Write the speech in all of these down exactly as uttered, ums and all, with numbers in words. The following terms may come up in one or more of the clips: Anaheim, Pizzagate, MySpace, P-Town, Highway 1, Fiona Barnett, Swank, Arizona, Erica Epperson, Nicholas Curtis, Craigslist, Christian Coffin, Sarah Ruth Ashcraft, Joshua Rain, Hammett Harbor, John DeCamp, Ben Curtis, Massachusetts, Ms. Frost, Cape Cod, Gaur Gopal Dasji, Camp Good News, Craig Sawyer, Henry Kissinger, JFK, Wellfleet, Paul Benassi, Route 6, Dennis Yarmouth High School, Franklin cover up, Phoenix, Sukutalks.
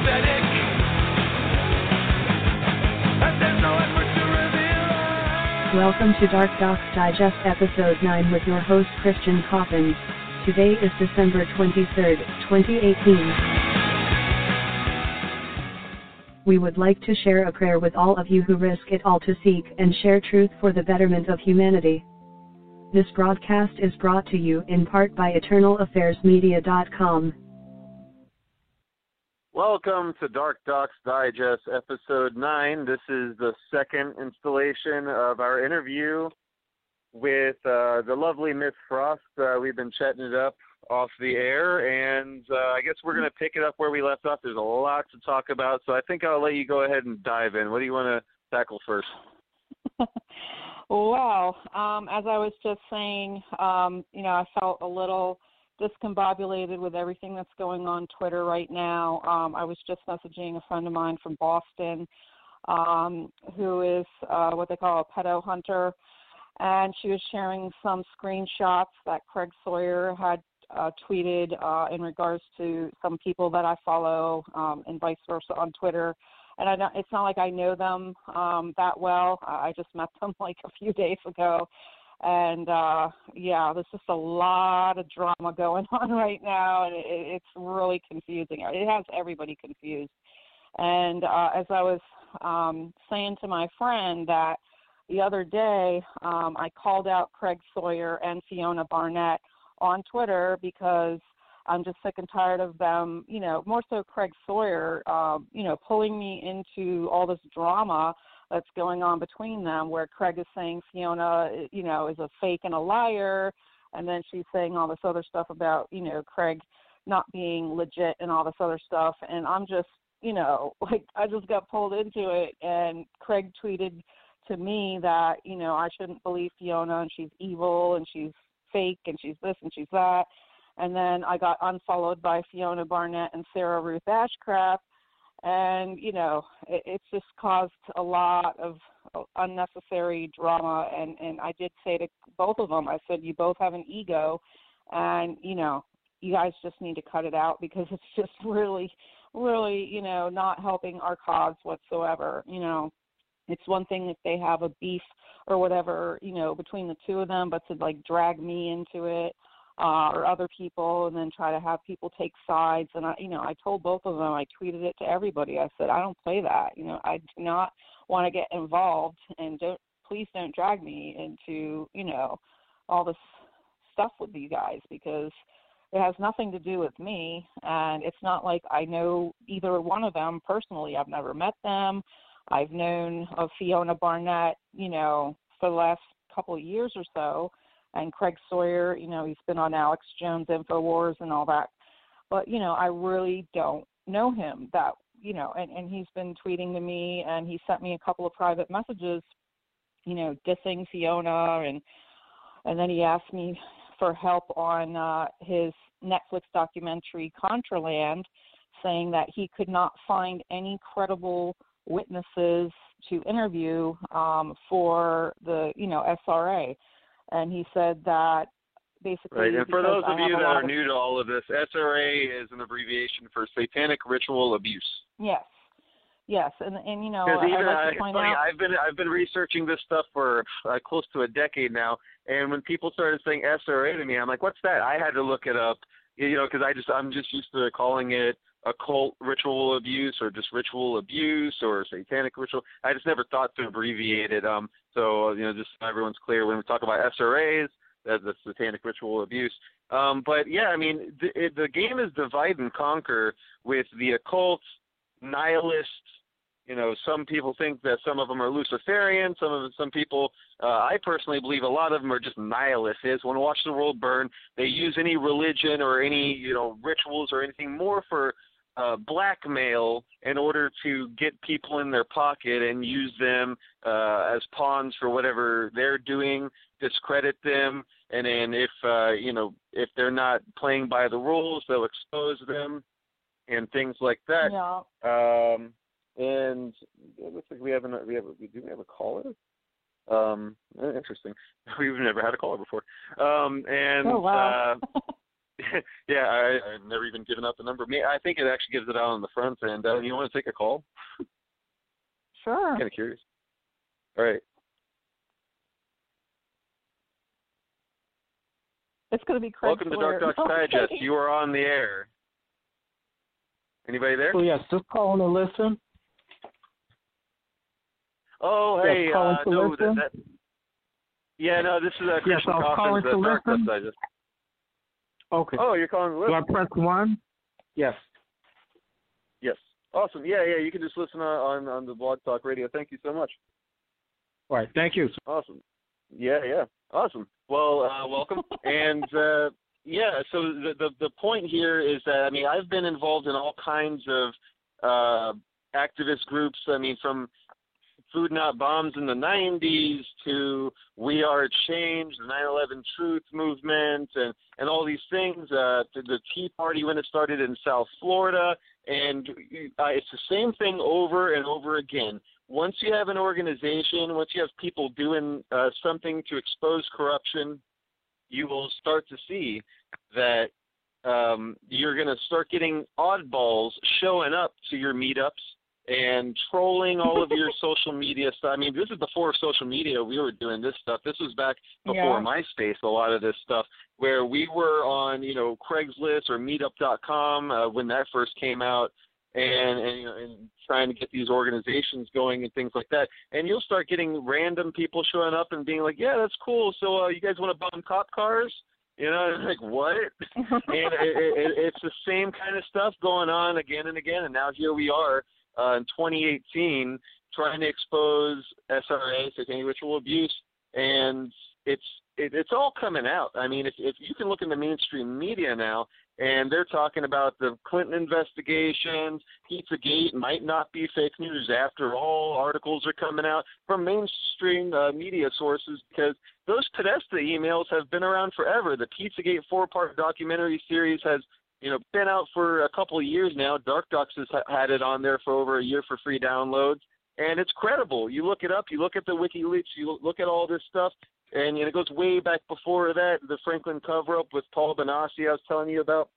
pathetic. And there's no end to reveal it. Welcome to Dark Docs Digest Episode nine with your host Christian Coffin. Today is December twenty-third, twenty eighteen. We would like to share a prayer with all of you who risk it all to seek and share truth for the betterment of humanity. This broadcast is brought to you in part by eternal affairs media dot com. Welcome to Dark Docs Digest Episode nine. This is the second installation of our interview with uh, the lovely Miz Frost. Uh, we've been chatting it up off the air, and uh, I guess we're going to pick it up where we left off. There's a lot to talk about, so I think I'll let you go ahead and dive in. What do you want to tackle first? Well, um, as I was just saying, um, you know, I felt a little discombobulated with everything that's going on Twitter right now. Um, I was just messaging a friend of mine from Boston um, who is uh, what they call a pedo hunter, and she was sharing some screenshots that Craig Sawyer had uh, tweeted uh, in regards to some people that I follow um, and vice versa on Twitter. And I don't, it's not like I know them um, that well. I just met them like a few days ago. And, uh, yeah, there's just a lot of drama going on right now, and it, it's really confusing. It has everybody confused. And uh, as I was um, saying to my friend that the other day, um, I called out Craig Sawyer and Fiona Barnett on Twitter because I'm just sick and tired of them, you know, more so Craig Sawyer, uh, you know, pulling me into all this drama that's going on between them, where Craig is saying Fiona, you know, is a fake and a liar, and then she's saying all this other stuff about, you know, Craig not being legit and all this other stuff. And I'm just, you know, like, I just got pulled into it, and Craig tweeted to me that, you know, I shouldn't believe Fiona, and she's evil, and she's fake, and she's this, and she's that. And then I got unfollowed by Fiona Barnett and Sarah Ruth Ashcraft. And, you know, it, it's just caused a lot of unnecessary drama. And, and I did say to both of them, I said, you both have an ego. And, you know, you guys just need to cut it out because it's just really, really, you know, not helping our cause whatsoever. You know, it's one thing if they have a beef or whatever, you know, between the two of them, but to, like, drag me into it. Uh, or other people, and then try to have people take sides. And, I, you know, I told both of them, I tweeted it to everybody. I said, I don't play that. You know, I do not want to get involved, and don't please don't drag me into, you know, all this stuff with you guys, because it has nothing to do with me. And it's not like I know either one of them personally. I've never met them. I've known of Fiona Barnett, you know, for the last couple of years or so. And Craig Sawyer, you know, he's been on Alex Jones, Infowars, and all that. But, you know, I really don't know him that, you know, and, and he's been tweeting to me, and he sent me a couple of private messages, you know, dissing Fiona. And and then he asked me for help on uh, his Netflix documentary, Contraland, saying that he could not find any credible witnesses to interview um, for the, you know, S R A. And he said that basically... Right, and for those of you that are new to all of this, S R A is an abbreviation for Satanic Ritual Abuse. Yes, yes, and, and you know... Because even, like uh, funny, I've been, I've been researching this stuff for uh, close to a decade now, and when people started saying S R A to me, I'm like, what's that? I had to look it up, you know, because I just, I'm just used to calling it occult ritual abuse, or just ritual abuse, or satanic ritual. I just never thought to abbreviate it. Um, so, you know, just so everyone's clear, when we talk about S R As, that's the satanic ritual abuse. Um, but, yeah, I mean, th- it, the game is divide and conquer with the occult, nihilists. You know, some people think that some of them are Luciferian. Some of them, some people, uh, I personally believe a lot of them are just nihilists. They just want to watch the world burn. They use any religion or any, you know, rituals or anything more for Uh, blackmail in order to get people in their pocket and use them uh, as pawns for whatever they're doing, discredit them, and then if uh, you know, if they're not playing by the rules, they'll expose them and things like that. Yeah. Um, and it looks like we have an, we have we do we have a caller. Um, interesting. We've never had a caller before. Um, and. Oh, wow. uh, yeah, I, I've never even given out the number. I think it actually gives it out on the front end. Uh, you want to take a call? Sure. I'm kind of curious. All right. It's going to be Craig Welcome Sawyer. to Dark Docs Digest. You are on the air. Anybody there? Oh, yes, just calling to listen. Oh, yes, hey, uh, no, listen. That, that, yeah, no, this is uh, Christian yes, Coffin, the Dark Docs Digest. Okay. Oh, you're calling to listen. Do I press one? Yes. Yes. Awesome. Yeah, yeah, you can just listen on, on, on the Blog Talk Radio. Thank you so much. All right, thank you. Awesome. Yeah, yeah. Awesome. Well, uh, welcome. and, uh, yeah, so the, the the point here is that, I mean, I've been involved in all kinds of uh, activist groups, I mean, from Food Not Bombs in the nineties to We Are Change, the nine eleven Truth Movement, and, and all these things, uh, to the Tea Party when it started in South Florida, and uh, it's the same thing over and over again. Once you have an organization, once you have people doing uh, something to expose corruption, you will start to see that um, you're going to start getting oddballs showing up to your meetups and trolling all of your social media stuff. I mean, this is before social media. We were doing this stuff. This was back before yeah. MySpace, a lot of this stuff, where we were on, you know, Craigslist or meetup dot com uh, when that first came out. And, and, you know, and trying to get these organizations going and things like that. And you'll start getting random people showing up and being like, yeah, that's cool. So uh, you guys want to bomb cop cars? You know, it's like, what? and it, it, it's the same kind of stuff going on again and again. And now here we are uh, in twenty eighteen trying to expose S R A, satanic ritual abuse. And it's it, it's all coming out. I mean, if, if you can look in the mainstream media now, and they're talking about the Clinton investigations, Pizzagate might not be fake news after all. Articles are coming out from mainstream uh, media sources because those Podesta emails have been around forever. The Pizzagate four-part documentary series has, you know, been out for a couple of years now. Dark Docs has had it on there for over a year for free downloads, and it's credible. You look it up. You look at the WikiLeaks. You look at all this stuff. And, and it goes way back before that, the Franklin cover up with Paul Benassi I was telling you about.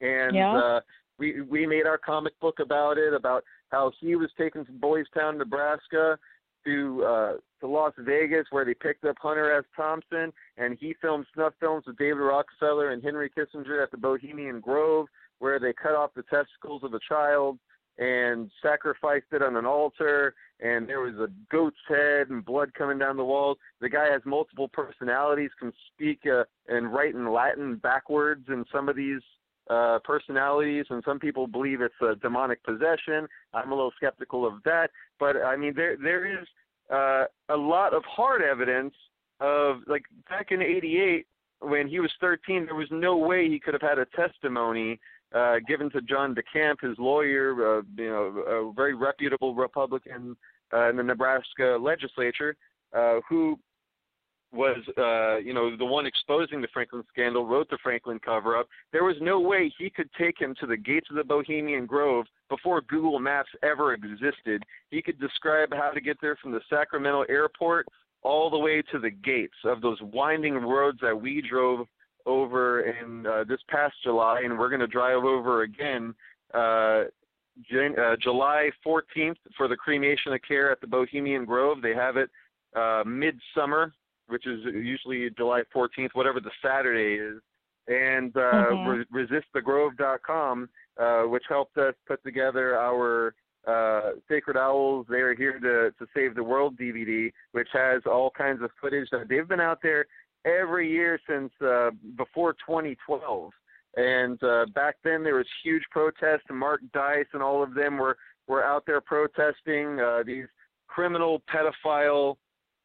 And yeah. uh, we we made our comic book about it, about how he was taken from Boys Town, Nebraska to uh, to Las Vegas where they picked up Hunter S. Thompson. And he filmed snuff films with David Rockefeller and Henry Kissinger at the Bohemian Grove where they cut off the testicles of a child and sacrificed it on an altar, and there was a goat's head and blood coming down the walls. The guy has multiple personalities, can speak uh, and write in Latin backwards in some of these uh, personalities, and some people believe it's a demonic possession. I'm a little skeptical of that, but, I mean, there there is uh, a lot of hard evidence of, like, back in eighty-eight, when he was thirteen, there was no way he could have had a testimony Uh, given to John DeCamp, his lawyer, uh, you know, a very reputable Republican uh, in the Nebraska legislature, uh, who was, uh, you know, the one exposing the Franklin scandal, wrote the Franklin cover-up. There was no way he could take him to the gates of the Bohemian Grove before Google Maps ever existed. He could describe how to get there from the Sacramento airport all the way to the gates of those winding roads that we drove over in uh, this past July, and we're going to drive over again uh, Jan- uh, July fourteenth for the cremation of care at the Bohemian Grove. They have it uh, midsummer, which is usually July fourteenth, whatever the Saturday is, and uh, mm-hmm. re- resist the grove dot com, uh, which helped us put together our uh, Sacred Owls, They Are Here to, to Save the World D V D, which has all kinds of footage that they've been out there every year since uh, before twenty twelve. And uh, back then there was huge protests, and Mark Dice and all of them were, were out there protesting uh, these criminal, pedophile,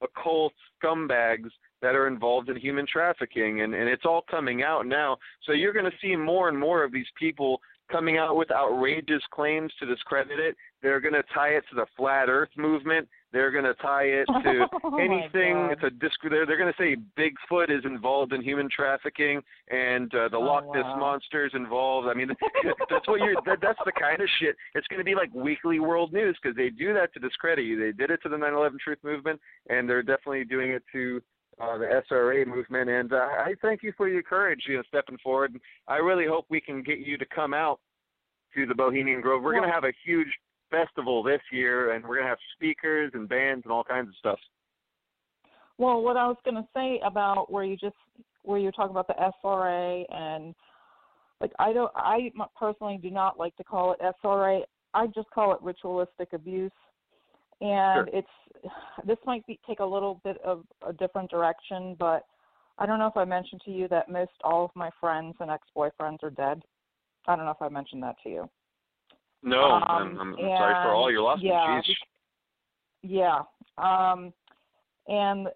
occult scumbags that are involved in human trafficking. And, and it's all coming out now. So you're going to see more and more of these people coming out with outrageous claims to discredit it. They're going to tie it to the flat earth movement. They're going to tie it to oh anything. It's a disc- they're, they're going to say Bigfoot is involved in human trafficking and uh, the oh, Loch Ness wow. Monster is involved. I mean, that's what you're. That, that's the kind of shit. It's going to be like Weekly World News because they do that to discredit you. They did it to the nine eleven Truth Movement, and they're definitely doing it to uh, the S R A movement. And uh, I thank you for your courage, you know, stepping forward. And I really hope we can get you to come out to the Bohemian Grove. We're yeah. going to have a huge festival this year, and we're going to have speakers and bands and all kinds of stuff. Well, what I was going to say about where you just where you're talking about the S R A and like I don't I personally do not like to call it S R A. I just call it ritualistic abuse, and sure. it's this might be, take a little bit of a different direction, but I don't know if I mentioned to you that most all of my friends and ex-boyfriends are dead. I don't know if I mentioned that to you. No, um, I'm, I'm and, sorry for all your losses. Yeah, yeah. Um, and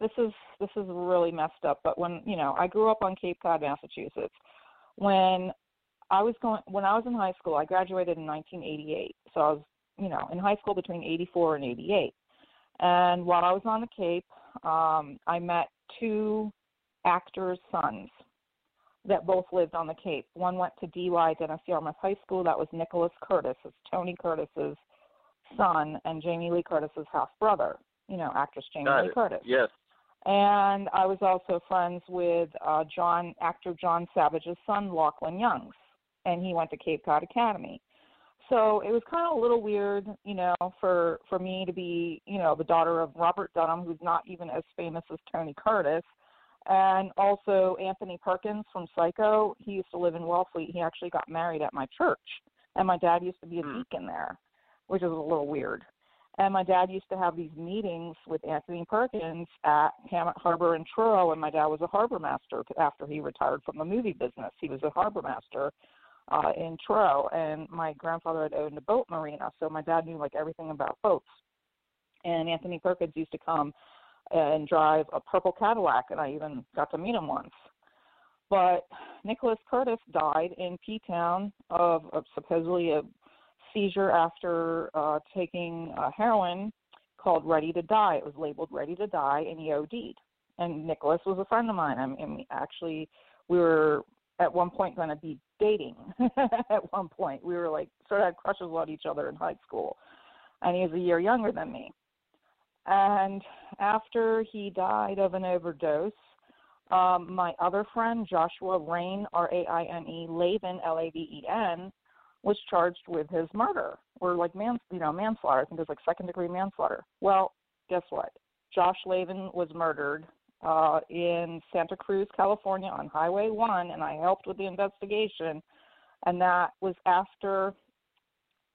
this is this is really messed up. But when you know, I grew up on Cape Cod, Massachusetts. When I was going, when I was in high school, I graduated in nineteen eighty-eight. So I was, you know, in high school between eighty-four and eighty-eight. And while I was on the Cape, um, I met two actors' sons that both lived on the Cape. One went to D Y Dennis Yarmouth High School. That was Nicholas Curtis, Tony Curtis's son, and Jamie Lee Curtis's half-brother, you know, actress Jamie Got Lee it. Curtis. Yes. And I was also friends with uh, John, actor John Savage's son, Lachlan Youngs, and he went to Cape Cod Academy. So it was kind of a little weird, you know, for, for me to be, you know, the daughter of Robert Dunham, who's not even as famous as Tony Curtis, and also Anthony Perkins from Psycho. He used to live in Wellfleet. He actually got married at my church, and my dad used to be a deacon there, which is a little weird. And my dad used to have these meetings with Anthony Perkins at Hammett Harbor in Truro, and my dad was a harbor master after he retired from the movie business. He was a harbor master uh, in Truro, and my grandfather had owned a boat marina, so my dad knew, like, everything about boats. And Anthony Perkins used to come and drive a purple Cadillac, and I even got to meet him once. But Nicholas Curtis died in P-Town of, of supposedly a seizure after uh, taking uh, heroin called Ready to Die. It was labeled Ready to Die, and he OD'd. And Nicholas was a friend of mine. I mean, actually, we were at one point going to be dating. At one point, we were like sort of had crushes on each other in high school, and he was a year younger than me. And after he died of an overdose, um, my other friend, Joshua Rain, R A I N E, Lavin, L A V E N, was charged with his murder, or like man, you know, manslaughter. I think it was like second-degree manslaughter. Well, guess what? Josh Lavin was murdered uh, in Santa Cruz, California, on Highway one, and I helped with the investigation. And that was after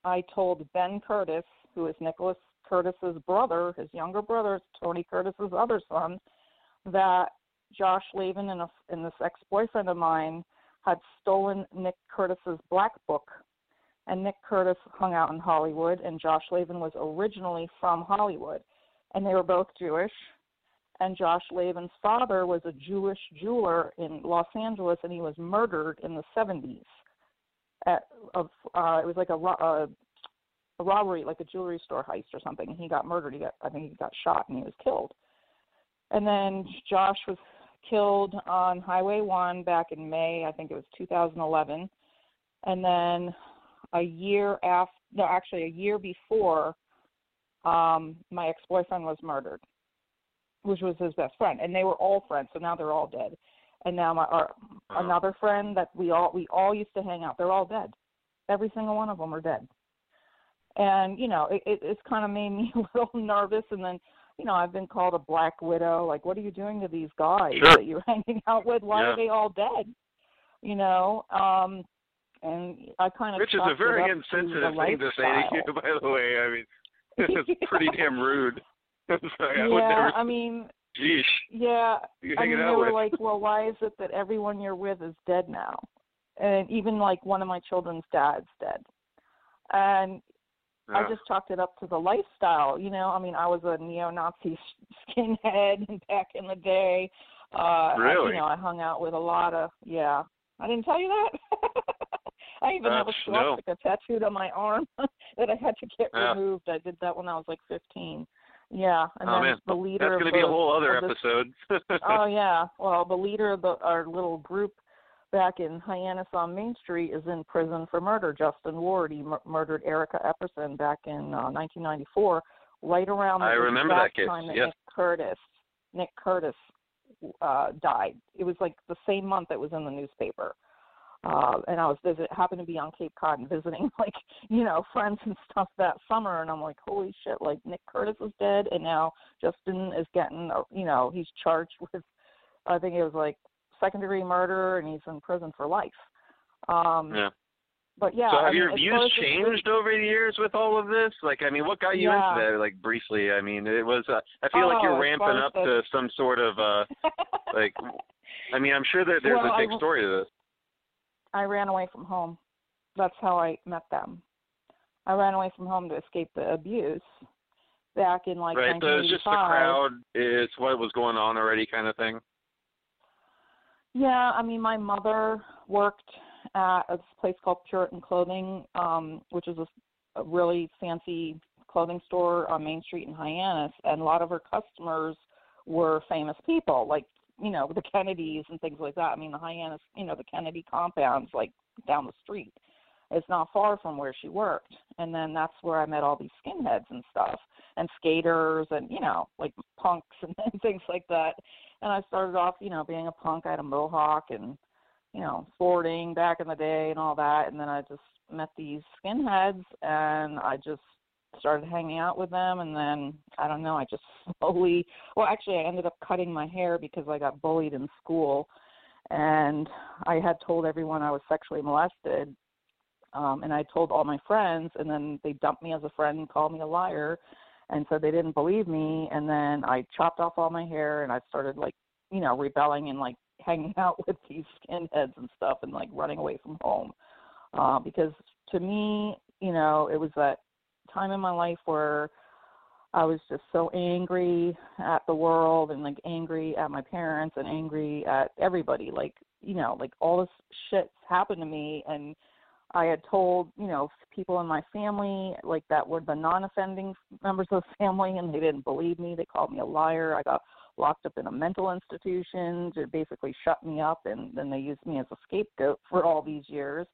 I told Ben Curtis, who is Nicholas Curtis's brother, his younger brother, Tony Curtis's other son, that Josh Lavin and, a, and this ex-boyfriend of mine had stolen Nick Curtis's black book, and Nick Curtis hung out in Hollywood, and Josh Lavin was originally from Hollywood, and they were both Jewish, and Josh Lavin's father was a Jewish jeweler in Los Angeles, and he was murdered in the seventies. At, of, uh, it was like a... a A robbery, like a jewelry store heist or something. He got murdered. He got, I think he got shot and he was killed. And then Josh was killed on Highway one back in May, I think it was two thousand eleven. And then a year after, no, actually a year before, um, my ex-boyfriend was murdered, which was his best friend. And they were all friends, so now they're all dead. And now my our, another friend that we all we all used to hang out, they're all dead. Every single one of them are dead. And, you know, it, it, it's kind of made me a little nervous. And then, you know, I've been called a black widow. Like, what are you doing to these guys sure. that you're hanging out with? Why yeah. are they all dead? You know, um, and I kind of. Which is a very insensitive thing to say to you, by the way. I mean, it's pretty damn rude. I'm sorry, I yeah, would never. I mean, geez. Yeah. You I mean, they were with. Like, well, why is it that everyone you're with is dead now? And even, like, one of my children's dad's dead. And. I just chalked it up to the lifestyle, you know. I mean, I was a neo-Nazi skinhead back in the day. Uh, really? I, you know, I hung out with a lot of, yeah. I didn't tell you that? I even uh, have a swastika no. tattooed on my arm that I had to get uh, removed. I did that when I was like fifteen. Yeah. And oh, then the leader That's going to be a whole other episode. Oh, yeah. Well, the leader of the, our little group back in Hyannis on Main Street is in prison for murder. Justin Ward, he mur- murdered Erica Epperson back in uh, nineteen ninety-four, right around the I remember that case. time that yes. Nick Curtis Nick Curtis uh, died. It was like the same month it was in the newspaper. Uh, and I was visit, happened to be on Cape Cod and visiting, like, you know, friends and stuff that summer. And I'm like, holy shit, like Nick Curtis is dead. And now Justin is getting, you know, he's charged with, I think it was like second degree murder, and he's in prison for life. Um, yeah. But yeah. So have I mean, your views changed over the years with all of this? Like, I mean, what got you yeah. into that? Like briefly, I mean, it was, uh, I feel oh, like you're ramping up the... to some sort of, uh, like, I mean, I'm sure that there's well, a big I... story to this. I ran away from home. That's how I met them. I ran away from home to escape the abuse back in like nineteen eighty-five. Right, so it was just the crowd, it's what was going on already kind of thing? Yeah, I mean, my mother worked at a place called Puritan Clothing, um, which is a, a really fancy clothing store on Main Street in Hyannis, and a lot of her customers were famous people, like, you know, the Kennedys and things like that. I mean, the Hyannis, you know, the Kennedy compound's like down the street. It's not far from where she worked. And then that's where I met all these skinheads and stuff and skaters and, you know, like punks and, and things like that. And I started off, you know, being a punk. I had a mohawk and, you know, sporting back in the day and all that. And then I just met these skinheads and I just started hanging out with them, and then, I don't know, I just slowly, well, actually, I ended up cutting my hair because I got bullied in school, and I had told everyone I was sexually molested, um, and I told all my friends, and then they dumped me as a friend and called me a liar, and so they didn't believe me, and then I chopped off all my hair, and I started, like, you know, rebelling and, like, hanging out with these skinheads and stuff, and, like, running away from home, uh, because to me, you know, it was that time in my life where I was just so angry at the world and, like, angry at my parents and angry at everybody. Like, you know, like, all this shit's happened to me, and I had told, you know, people in my family, like, that were the non-offending members of the family, and they didn't believe me. They called me a liar. I got locked up in a mental institution to basically shut me up, and then they used me as a scapegoat for all these years.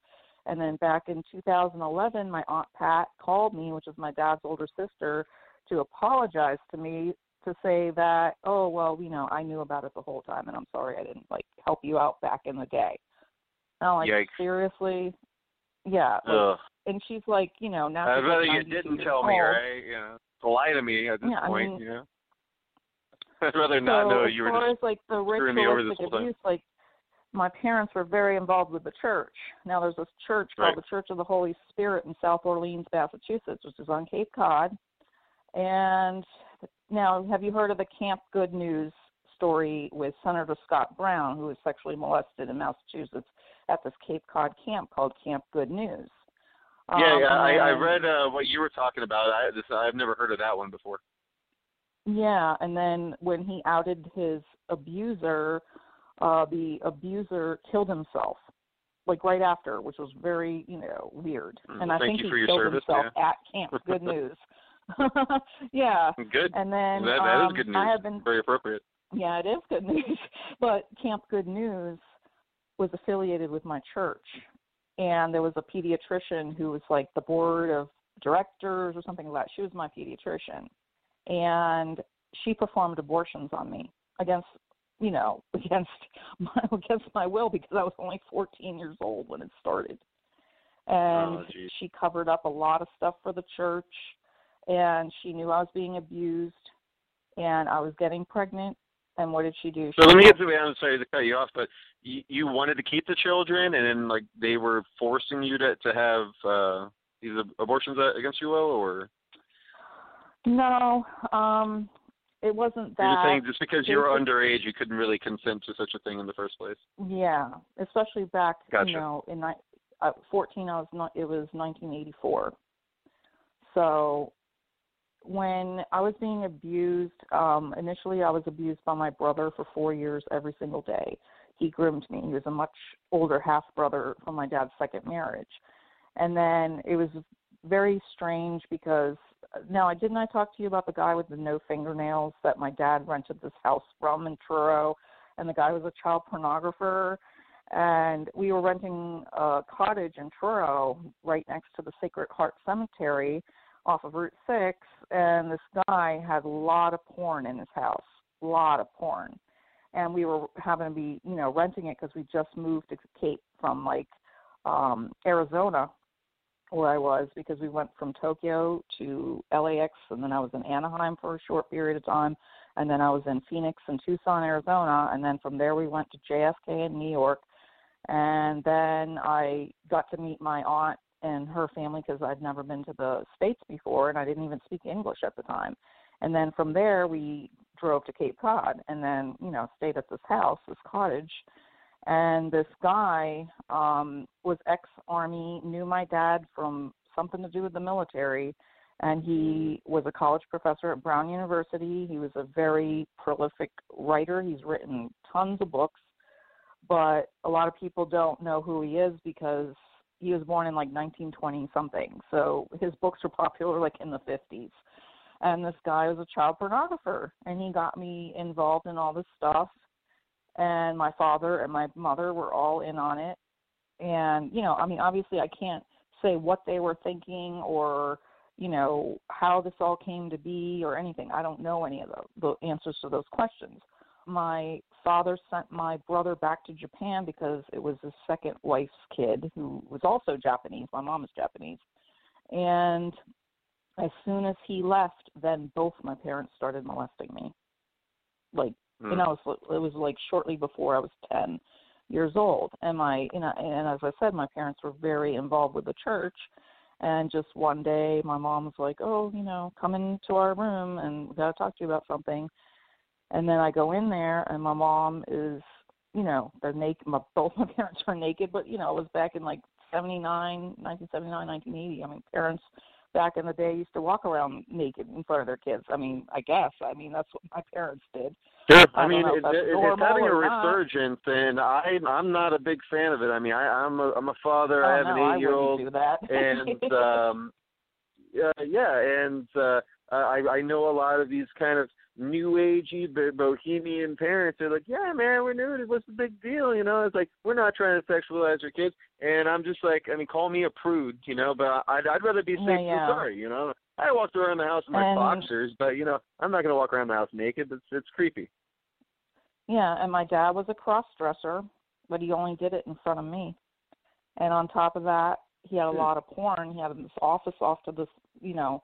And then back in two thousand eleven, my Aunt Pat called me, which is my dad's older sister, to apologize to me, to say that, oh, well, you know, I knew about it the whole time, and I'm sorry I didn't, like, help you out back in the day. And I'm like, Yikes. seriously? Yeah. Like, and she's like, you know, now I'd rather you didn't tell me, right? You know, to lie to me at this yeah, point, I mean, you know? I'd rather so not know you were just as, like, the screwing me over this whole abuse, time. Like, my parents were very involved with the church. Now there's this church called right. the Church of the Holy Spirit in South Orleans, Massachusetts, which is on Cape Cod. And now, have you heard of the Camp Good News story with Senator Scott Brown, who was sexually molested in Massachusetts at this Cape Cod camp called Camp Good News? Yeah, um, yeah I, I read uh, what you were talking about. I, this, I've never heard of that one before. Yeah, and then when he outed his abuser, Uh, the abuser killed himself, like right after, which was very, you know, weird. Mm, and I think he killed service, himself yeah. at Camp Good News. yeah. Good. And then that, that um, is good news. I have been, very appropriate. Yeah, it is good news. But Camp Good News was affiliated with my church, and there was a pediatrician who was like the board of directors or something like that. She was my pediatrician, and she performed abortions on me against. you know, against my, against my will, because I was only fourteen years old when it started. And oh, she covered up a lot of stuff for the church, and she knew I was being abused, and I was getting pregnant, and what did she do? She so let me get to the I'm sorry to cut you off, but you, you wanted to keep the children, and then, like, they were forcing you to, to have uh, these abortions against your will, or? No, um... it wasn't that. You're just saying just because you were underage, you couldn't really consent to such a thing in the first place. Yeah, especially back, gotcha. you know, in uh, fourteen. I was not. It was nineteen eighty-four. So when I was being abused, um, initially I was abused by my brother for four years every single day. He groomed me. He was a much older half brother from my dad's second marriage, and then it was very strange because. Now, didn't I talk to you about the guy with the no fingernails that my dad rented this house from in Truro, and the guy was a child pornographer, and we were renting a cottage in Truro right next to the Sacred Heart Cemetery off of Route six, and this guy had a lot of porn in his house, lot of porn. And we were having to be, you know, renting it because we just moved to Cape from, like, um, Arizona, where I was, because we went from Tokyo to L A X, and then I was in Anaheim for a short period of time, and then I was in Phoenix and Tucson, Arizona, and then from there we went to J F K in New York, and then I got to meet my aunt and her family because I'd never been to the States before, and I didn't even speak English at the time. And then from there we drove to Cape Cod and then, you know, stayed at this house, this cottage. And this guy um, was ex-Army, knew my dad from something to do with the military, and he was a college professor at Brown University. He was a very prolific writer. He's written tons of books, but a lot of people don't know who he is because he was born in, like, nineteen twenty-something. So his books were popular, like, in the fifties. And this guy was a child pornographer, and he got me involved in all this stuff. And my father and my mother were all in on it. And, you know, I mean, obviously I can't say what they were thinking or, you know, how this all came to be or anything. I don't know any of the, the answers to those questions. My father sent my brother back to Japan because it was his second wife's kid who was also Japanese. My mom is Japanese. And as soon as he left, then both my parents started molesting me. Like, you know, it was like shortly before I was ten years old, and my, you know, and as I said, my parents were very involved with the church, and just one day, my mom was like, "Oh, you know, come into our room, and we got to talk to you about something." And then I go in there, and my mom is, you know, they're naked. My, both my parents were naked, but you know, it was back in like seventy-nine, nineteen seventy-nine, nineteen eighty. I mean, parents back in the day used to walk around naked in front of their kids. I mean, I guess. I mean, that's what my parents did. Sure. I, I mean, it, it, it's having a resurgence, not. and I, I'm not a big fan of it. I mean, I, I'm a, I'm a father. Oh, I have no, an eight-year-old, and um, uh, yeah, and uh, I, I know a lot of these kind of new-agey bohemian parents. They're like, "Yeah, man, we're nude. What's the big deal?" You know, it's like we're not trying to sexualize your kids. And I'm just like, I mean, call me a prude, you know, but I'd, I'd rather be safe yeah, yeah. than sorry, you know. I walked around the house in my and, boxers, but, you know, I'm not going to walk around the house naked. It's, it's creepy. Yeah, and my dad was a cross-dresser, but he only did it in front of me. And on top of that, he had a yeah. lot of porn. He had this office off to this, you know,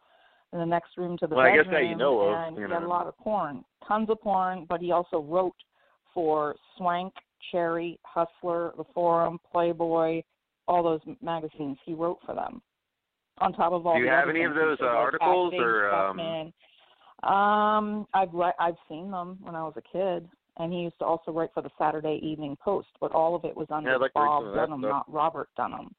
in the next room to the well, bedroom. I guess that you know of. And you he know. had a lot of porn, tons of porn, but he also wrote for Swank, Cherry, Hustler, The Forum, Playboy, all those magazines. He wrote for them. On top of all, do you have any of those uh, articles or? Um... um, I've re- I've seen them when I was a kid, and he used to also write for the Saturday Evening Post, but all of it was under yeah, like Bob Dunham, not Robert Dunham.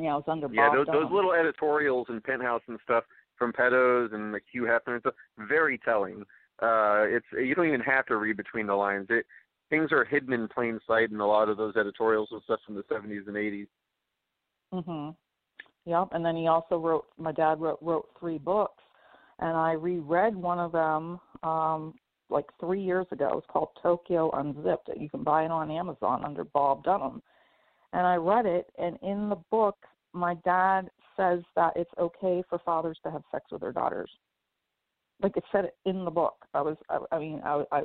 Yeah, it was under yeah, Bob those, Dunham. Yeah, those little editorials and Penthouse and stuff from Pedos and the Hugh Hefner and stuff, very telling. Uh, it's you don't even have to read between the lines. It things are hidden in plain sight in a lot of those editorials and stuff from the seventies and eighties. Mm-hmm. Yep, and then he also wrote, my dad wrote, wrote three books, and I reread one of them um, like three years ago. It was called Tokyo Unzipped. You can buy it on Amazon under Bob Dunham. And I read it, and in the book, my dad says that it's okay for fathers to have sex with their daughters. Like it said it in the book. I was, I, I mean, I, I,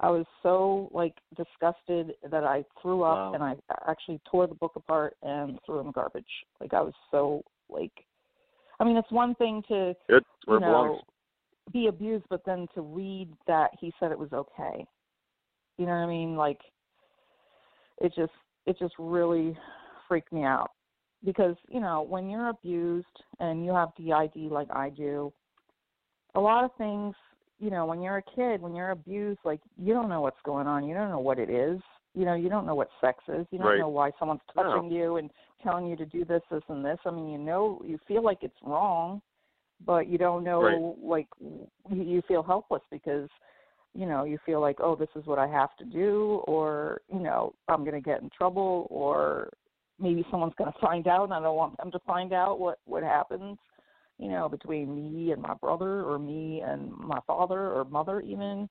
I was so like disgusted that I threw up wow. and I actually tore the book apart and threw in the garbage. Like I was so like, I mean, it's one thing to it, you know, be abused, but then to read that he said it was okay. You know what I mean? Like it just, it just really freaked me out because, you know, when you're abused and you have D I D like I do, a lot of things, you know, when you're a kid, when you're abused, like, you don't know what's going on. You don't know what it is. You know, you don't know what sex is. You don't right. know why someone's touching no. you and telling you to do this, this, and this. I mean, you know, you feel like it's wrong, but you don't know, right. like, you feel helpless because, you know, you feel like, oh, this is what I have to do, or, you know, I'm going to get in trouble, or maybe someone's going to find out and I don't want them to find out what, what happens. You know, between me and my brother or me and my father or mother even.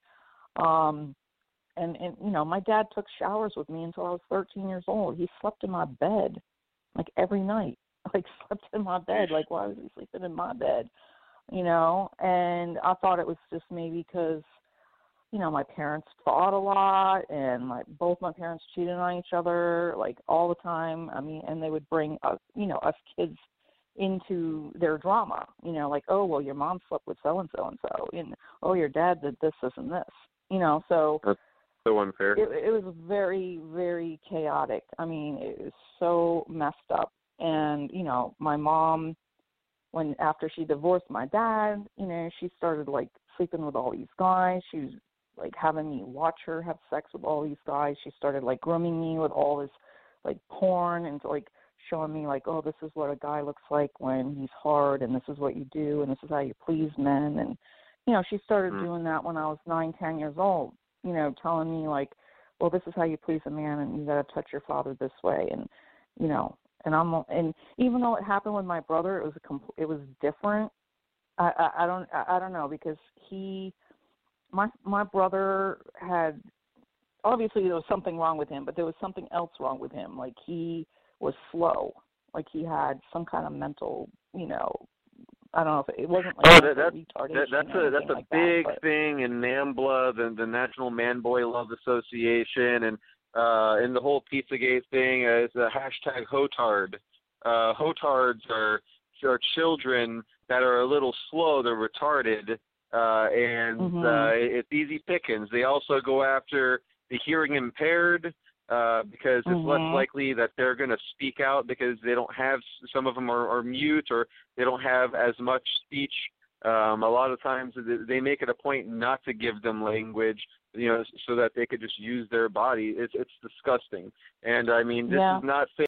Um, and, and, you know, my dad took showers with me until I was thirteen years old. He slept in my bed, like, every night. Like, slept in my bed. Like, why was he sleeping in my bed? You know, and I thought it was just maybe because you know, my parents fought a lot, and my, both my parents cheated on each other, like, all the time. I mean, and they would bring us, you know, us kids into their drama, you know, like, oh, well, your mom slept with so-and-so and so, and oh, your dad did this, this, and this, you know, so. That's so unfair. It, it was very, very chaotic. I mean, it was so messed up. And, you know, my mom, when after she divorced my dad, you know, she started, like, sleeping with all these guys. She was, like, having me watch her have sex with all these guys. She started, like, grooming me with all this, like, porn and, like, showing me, like, oh, this is what a guy looks like when he's hard, and this is what you do, and this is how you please men. And, you know, she started mm-hmm. doing that when I was nine, ten years old, you know, telling me, like, well, this is how you please a man, and you got to touch your father this way. And, you know, and I'm, and even though it happened with my brother, it was a compl- it was different. I, I, I don't, I, I don't know, because he, my, my brother had, obviously there was something wrong with him, but there was something else wrong with him. Like, he was slow. Like, he had some kind of mental, you know, I don't know if it, it wasn't like oh, that, that's, retardation. That, that's a that's a like big that, thing in NAMBLA, the, the National Man Boy Love Association, and uh, in the whole Pizzagate thing uh, is the hashtag HOTARD. Uh, HOTARDs are are children that are a little slow. They're retarded, uh, and mm-hmm. uh, it's easy pickings. They also go after the hearing impaired. Uh, because it's mm-hmm. less likely that they're going to speak out because they don't have, some of them are, are mute or they don't have as much speech. Um, a lot of times they make it a point not to give them language, you know, so that they could just use their body. It's, it's disgusting. And I mean, this yeah. is not safe.